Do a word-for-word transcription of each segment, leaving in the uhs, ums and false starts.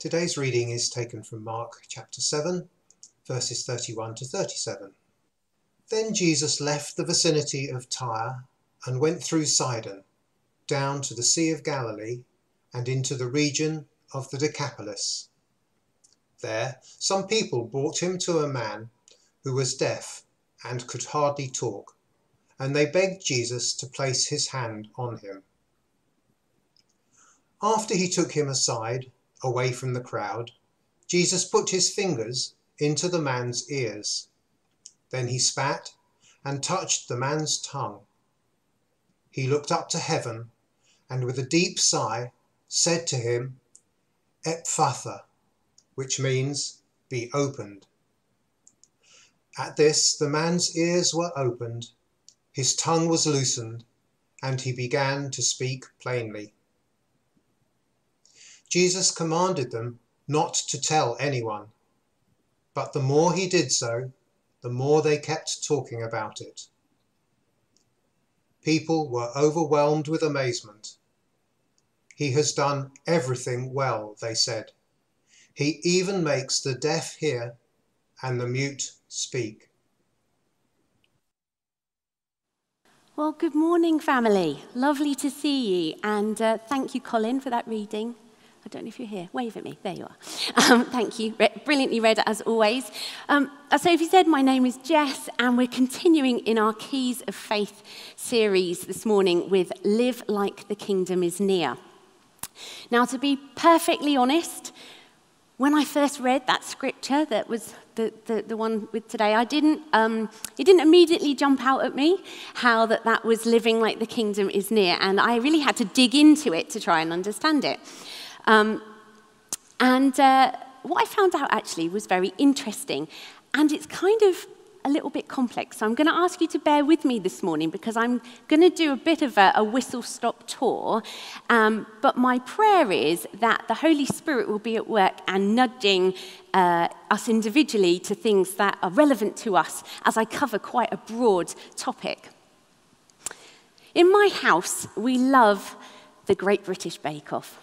Today's reading is taken from Mark chapter seven, verses thirty-one to thirty-seven. Then Jesus left the vicinity of Tyre and went through Sidon, down to the Sea of Galilee, and into the region of the Decapolis. There some people brought him to a man who was deaf and could hardly talk, and they begged Jesus to place his hand on him. After he took him aside, away from the crowd, Jesus put his fingers into the man's ears. Then he spat and touched the man's tongue. He looked up to heaven and with a deep sigh said to him, "Ephphatha," which means, "Be opened." At this the man's ears were opened, his tongue was loosened, and he began to speak plainly. Jesus commanded them not to tell anyone, but the more he did so, the more they kept talking about it. People were overwhelmed with amazement. "He has done everything well," they said. "He even makes the deaf hear and the mute speak." Well, good morning, family. Lovely to see you, and uh, thank you, Colin, for that reading. I don't know if you're here. Wave at me. There you are. Um, thank you. Re- brilliantly read, as always. Um, as Sophie said, my name is Jess, and we're continuing in our Keys of Faith series this morning with Live Like the Kingdom is Near. Now, to be perfectly honest, when I first read that scripture that was the, the, the one with today, I didn't, um, it didn't immediately jump out at me how that, that was living like the kingdom is near, and I really had to dig into it to try and understand it. Um, and uh, what I found out actually was very interesting, and it's kind of a little bit complex. So I'm going to ask you to bear with me this morning because I'm going to do a bit of a, a whistle-stop tour, um, but my prayer is that the Holy Spirit will be at work and nudging uh, us individually to things that are relevant to us as I cover quite a broad topic. In my house, we love the Great British Bake Off.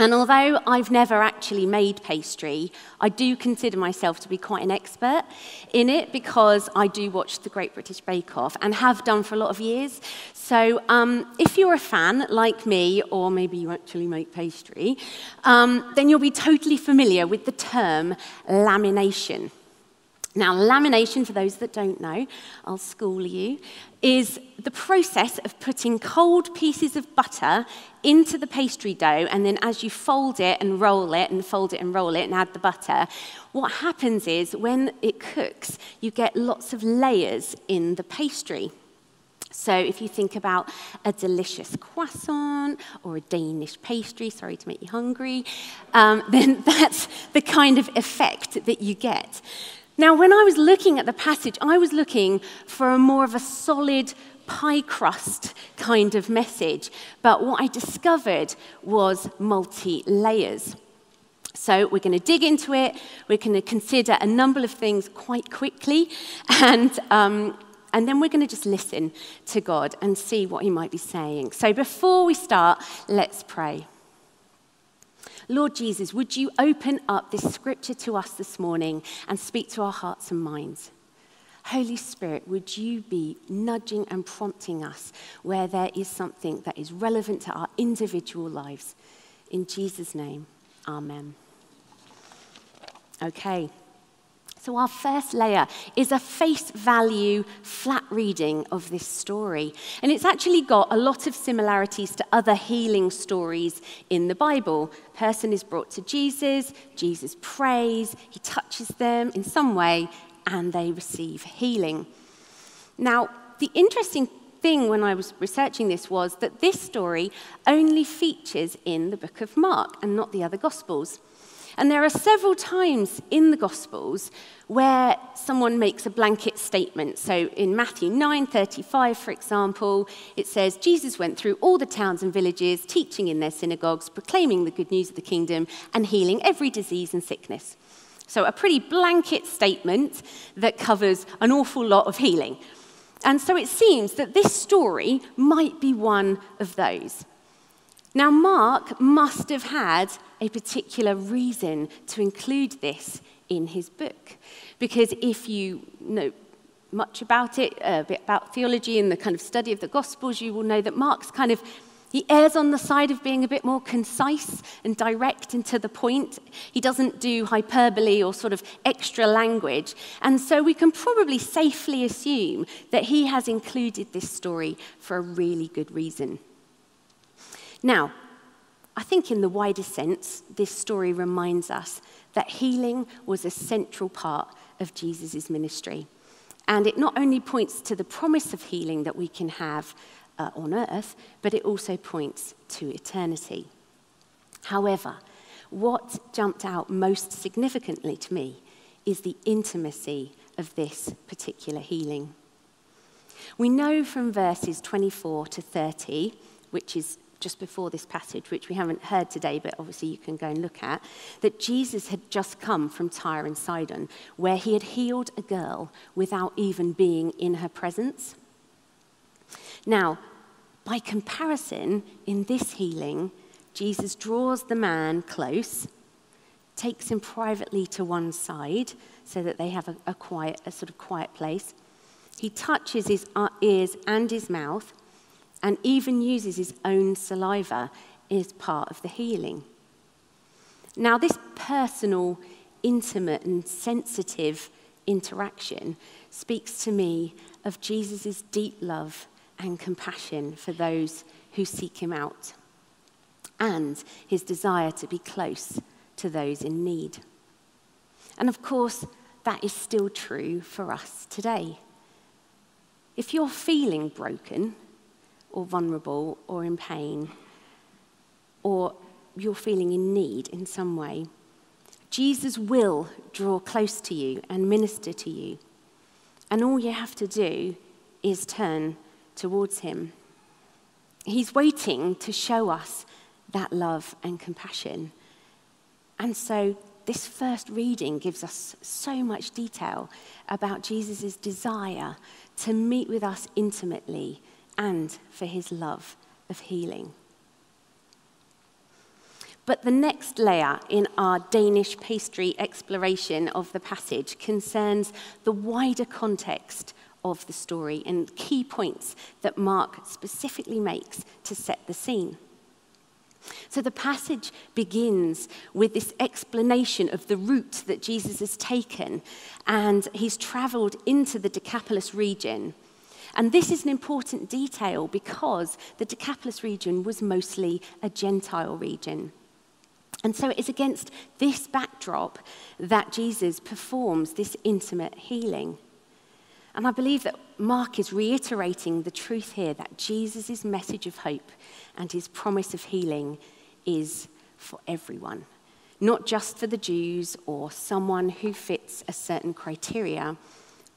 And although I've never actually made pastry, I do consider myself to be quite an expert in it because I do watch the Great British Bake Off and have done for a lot of years. So um, if you're a fan like me, or maybe you actually make pastry, um, then you'll be totally familiar with the term lamination. Now, lamination, for those that don't know, I'll school you, is the process of putting cold pieces of butter into the pastry dough, and then as you fold it and roll it and fold it and roll it and add the butter, what happens is when it cooks, you get lots of layers in the pastry. So if you think about a delicious croissant or a Danish pastry, sorry to make you hungry, um, then that's the kind of effect that you get. Now, when I was looking at the passage, I was looking for a more of a solid pie crust kind of message, but what I discovered was multi-layers. So we're going to dig into it, we're going to consider a number of things quite quickly, and, um, and then we're going to just listen to God and see what he might be saying. So before we start, let's pray. Lord Jesus, would you open up this scripture to us this morning and speak to our hearts and minds? Holy Spirit, would you be nudging and prompting us where there is something that is relevant to our individual lives? In Jesus' name, amen. Okay, so our first layer is a face value flat reading of this story. And it's actually got a lot of similarities to other healing stories in the Bible. Person is brought to Jesus, Jesus prays, he touches them in some way, and they receive healing. Now, the interesting thing when I was researching this was that this story only features in the book of Mark and not the other Gospels. And there are several times in the Gospels where someone makes a blanket statement. So in Matthew nine thirty-five, for example, it says, "Jesus went through all the towns and villages, teaching in their synagogues, proclaiming the good news of the kingdom, and healing every disease and sickness." So a pretty blanket statement that covers an awful lot of healing. And so it seems that this story might be one of those. Now, Mark must have had a particular reason to include this in his book, because if you know much about it, a bit about theology and the kind of study of the Gospels, you will know that Mark's kind of, he errs on the side of being a bit more concise and direct and to the point. He doesn't do hyperbole or sort of extra language. And so we can probably safely assume that he has included this story for a really good reason. Now, I think in the wider sense, this story reminds us that healing was a central part of Jesus' ministry. And it not only points to the promise of healing that we can have Uh, on earth, but it also points to eternity. However, what jumped out most significantly to me is the intimacy of this particular healing. We know from verses twenty-four to thirty, which is just before this passage, which we haven't heard today, but obviously you can go and look at, that Jesus had just come from Tyre and Sidon, where he had healed a girl without even being in her presence. Now, by comparison, in this healing, Jesus draws the man close, takes him privately to one side so that they have a, a, quiet, a sort of quiet place. He touches his ears and his mouth and even uses his own saliva as part of the healing. Now, this personal, intimate, and sensitive interaction speaks to me of Jesus' deep love and compassion for those who seek him out, and his desire to be close to those in need. And of course, that is still true for us today. If you're feeling broken or vulnerable or in pain, or you're feeling in need in some way, Jesus will draw close to you and minister to you. And all you have to do is turn towards him. He's waiting to show us that love and compassion. And so this first reading gives us so much detail about Jesus' desire to meet with us intimately and for his love of healing. But the next layer in our Danish pastry exploration of the passage concerns the wider context of the story and key points that Mark specifically makes to set the scene. So the passage begins with this explanation of the route that Jesus has taken, and he's traveled into the Decapolis region. And this is an important detail because the Decapolis region was mostly a Gentile region. And so it is against this backdrop that Jesus performs this intimate healing. And I believe that Mark is reiterating the truth here that Jesus' message of hope and his promise of healing is for everyone, not just for the Jews or someone who fits a certain criteria,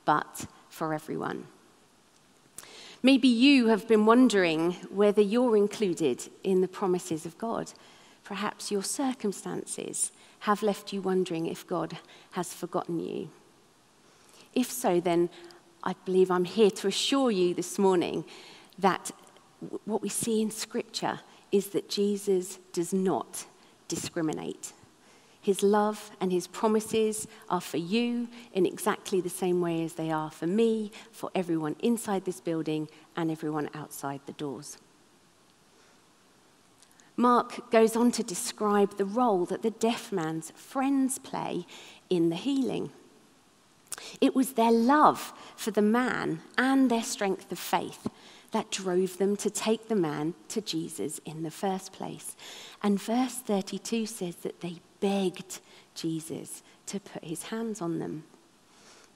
but for everyone. Maybe you have been wondering whether you're included in the promises of God. Perhaps your circumstances have left you wondering if God has forgotten you. If so, then I believe I'm here to assure you this morning that what we see in Scripture is that Jesus does not discriminate. His love and his promises are for you in exactly the same way as they are for me, for everyone inside this building, and everyone outside the doors. Mark goes on to describe the role that the deaf man's friends play in the healing. It was their love for the man and their strength of faith that drove them to take the man to Jesus in the first place. And verse thirty-two says that they begged Jesus to put his hands on them.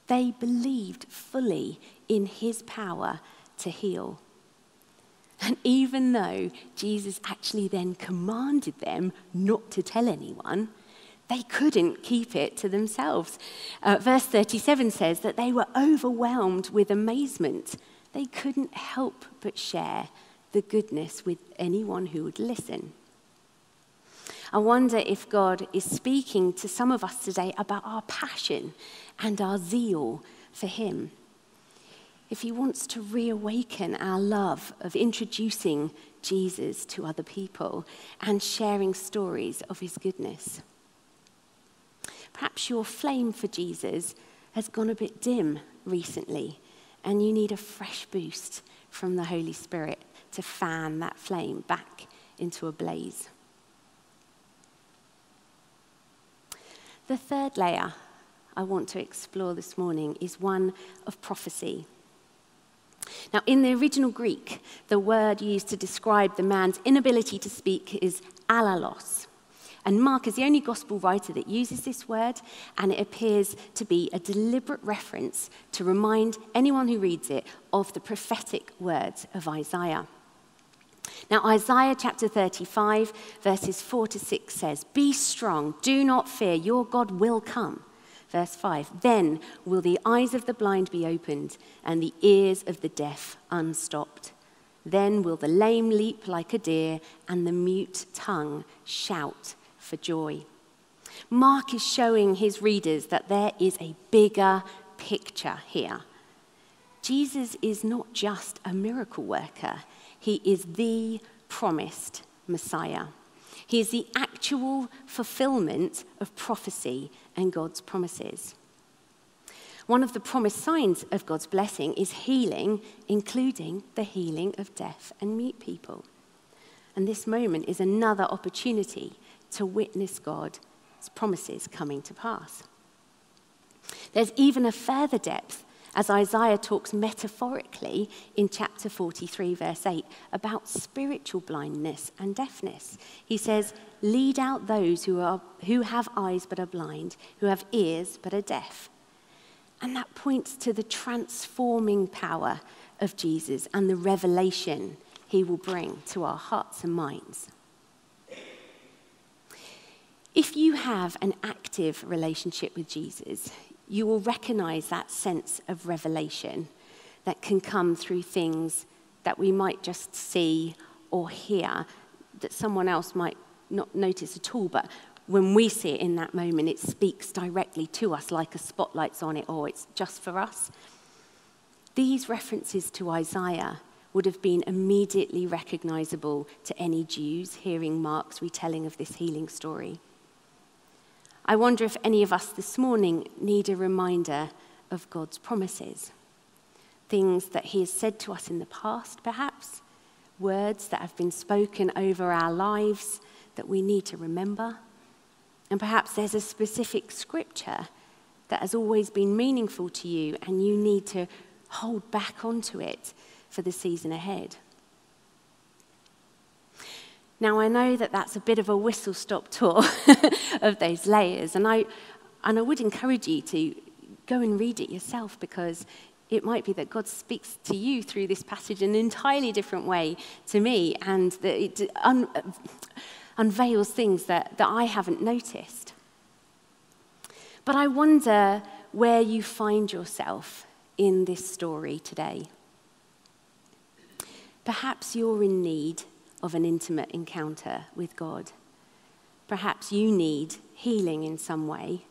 They believed fully in his power to heal. And even though Jesus actually then commanded them not to tell anyone, they couldn't keep it to themselves. Uh, verse thirty-seven says that they were overwhelmed with amazement. They couldn't help but share the goodness with anyone who would listen. I wonder if God is speaking to some of us today about our passion and our zeal for him. if he wants to reawaken our love of introducing Jesus to other people and sharing stories of his goodness. Perhaps your flame for Jesus has gone a bit dim recently, and you need a fresh boost from the Holy Spirit to fan that flame back into a blaze. The third layer I want to explore this morning is one of prophecy. Now, in the original Greek, the word used to describe the man's inability to speak is alalos. And Mark is the only gospel writer that uses this word, and it appears to be a deliberate reference to remind anyone who reads it of the prophetic words of Isaiah. Now, Isaiah chapter thirty-five, verses four to six says, "Be strong, do not fear, your God will come." Verse five, "Then will the eyes of the blind be opened, and the ears of the deaf unstopped. Then will the lame leap like a deer, and the mute tongue shout for joy." Mark is showing his readers that there is a bigger picture here. Jesus is not just a miracle worker. He is the promised Messiah. He is the actual fulfillment of prophecy and God's promises. One of the promised signs of God's blessing is healing, including the healing of deaf and mute people. And this moment is another opportunity to witness God's promises coming to pass. There's even a further depth as Isaiah talks metaphorically in chapter forty-three, verse eight, about spiritual blindness and deafness. He says, "Lead out those who are, who have eyes but are blind, who have ears but are deaf." And that points to the transforming power of Jesus and the revelation he will bring to our hearts and minds. If you have an active relationship with Jesus, you will recognize that sense of revelation that can come through things that we might just see or hear that someone else might not notice at all, but when we see it in that moment, it speaks directly to us like a spotlight's on it or it's just for us. These references to Isaiah would have been immediately recognizable to any Jews hearing Mark's retelling of this healing story. I wonder if any of us this morning need a reminder of God's promises. Things that he has said to us in the past, perhaps. Words that have been spoken over our lives that we need to remember. And perhaps there's a specific scripture that has always been meaningful to you and you need to hold back onto it for the season ahead. Now, I know that that's a bit of a whistle-stop tour of those layers, and I, and I would encourage you to go and read it yourself, because it might be that God speaks to you through this passage in an entirely different way to me, and that it un unveils things that, that I haven't noticed. But I wonder where you find yourself in this story today. Perhaps you're in need of an intimate encounter with God. Perhaps you need healing in some way.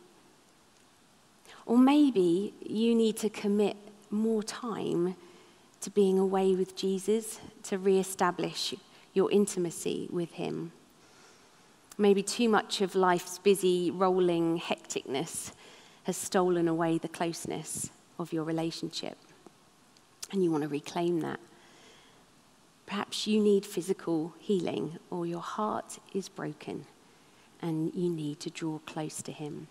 Or maybe you need to commit more time to being away with Jesus to reestablish your intimacy with him. Maybe too much of life's busy, rolling hecticness has stolen away the closeness of your relationship, and you want to reclaim that. Perhaps you need physical healing, or your heart is broken and you need to draw close to him.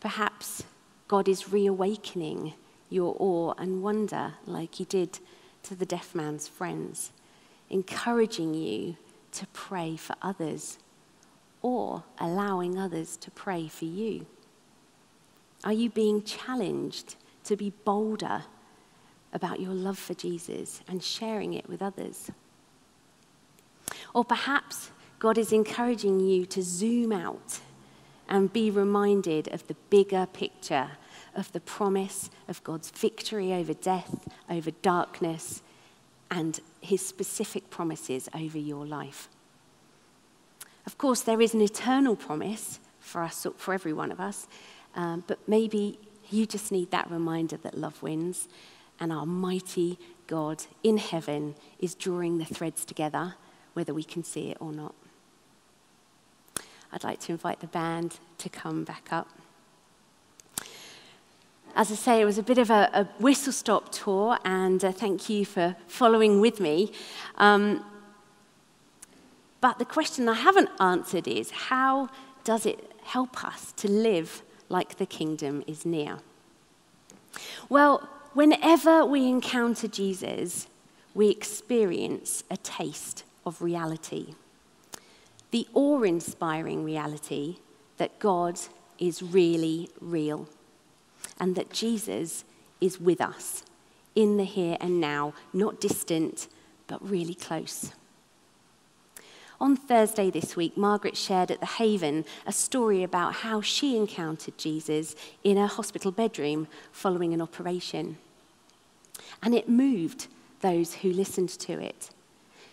Perhaps God is reawakening your awe and wonder like he did to the deaf man's friends, encouraging you to pray for others or allowing others to pray for you. Are you being challenged to be bolder about your love for Jesus and sharing it with others? Or perhaps God is encouraging you to zoom out and be reminded of the bigger picture, of the promise of God's victory over death, over darkness, and his specific promises over your life. Of course, there is an eternal promise for us, for every one of us, um, but maybe You just need that reminder that love wins, and our mighty God in heaven is drawing the threads together, whether we can see it or not. I'd like to invite the band to come back up. As I say, it was a bit of a, a whistle-stop tour, and uh, thank you for following with me. Um, but the question I haven't answered is, how does it help us to live like the kingdom is near? Well, whenever we encounter Jesus, we experience a taste of reality, the awe-inspiring reality that God is really real, and that Jesus is with us in the here and now, not distant, but really close. On Thursday this week, Margaret shared at the Haven a story about how she encountered Jesus in her hospital bedroom following an operation. And it moved those who listened to it,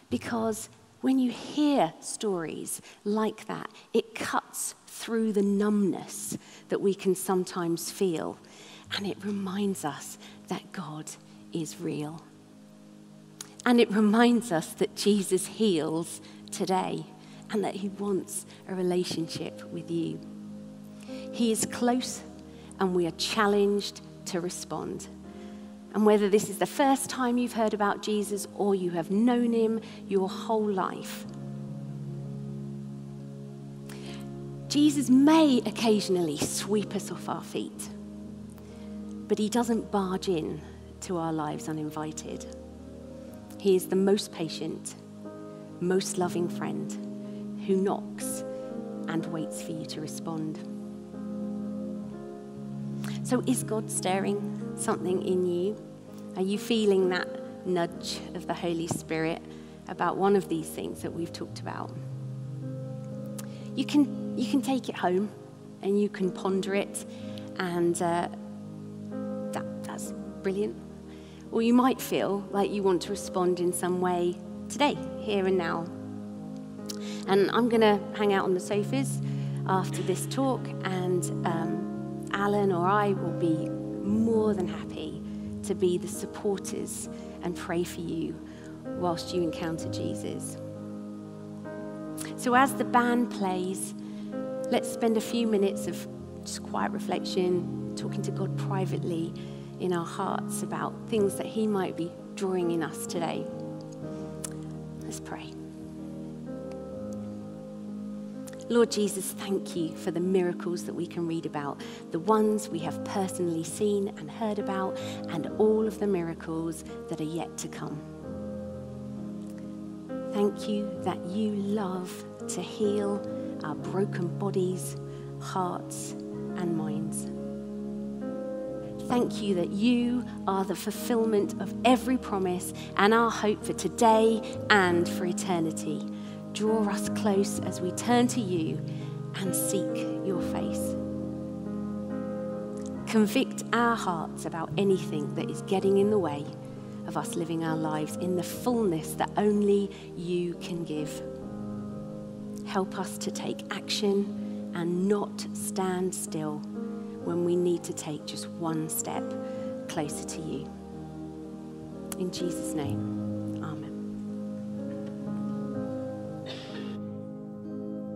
because when you hear stories like that, it cuts through the numbness that we can sometimes feel, and it reminds us that God is real. And it reminds us that Jesus heals today, and that he wants a relationship with you. He is close, and we are challenged to respond. And whether this is the first time you've heard about Jesus or you have known him your whole life, Jesus may occasionally sweep us off our feet, but he doesn't barge in to our lives uninvited. He is the most patient, most loving friend who knocks and waits for you to respond. So is God stirring something in you? Are you feeling that nudge of the Holy Spirit about one of these things that we've talked about? You can You can take it home, and you can ponder it, and uh, that, that's brilliant. Or you might feel like you want to respond in some way today, here and now. And I'm going to hang out on the sofas after this talk, and um, Alan or I will be more than happy to be the supporters and pray for you whilst you encounter Jesus. So as the band plays, let's spend a few minutes of just quiet reflection, talking to God privately in our hearts about things that he might be drawing in us today. Let's pray. Lord Jesus, thank you for the miracles that we can read about, the ones we have personally seen and heard about, and all of the miracles that are yet to come. Thank you that you love to heal our broken bodies, hearts, and minds. Thank you that you are the fulfillment of every promise and our hope for today and for eternity. Draw us close as we turn to you and seek your face. Convict our hearts about anything that is getting in the way of us living our lives in the fullness that only you can give. Help us to take action and not stand still when we need to take just one step closer to you. In Jesus' name.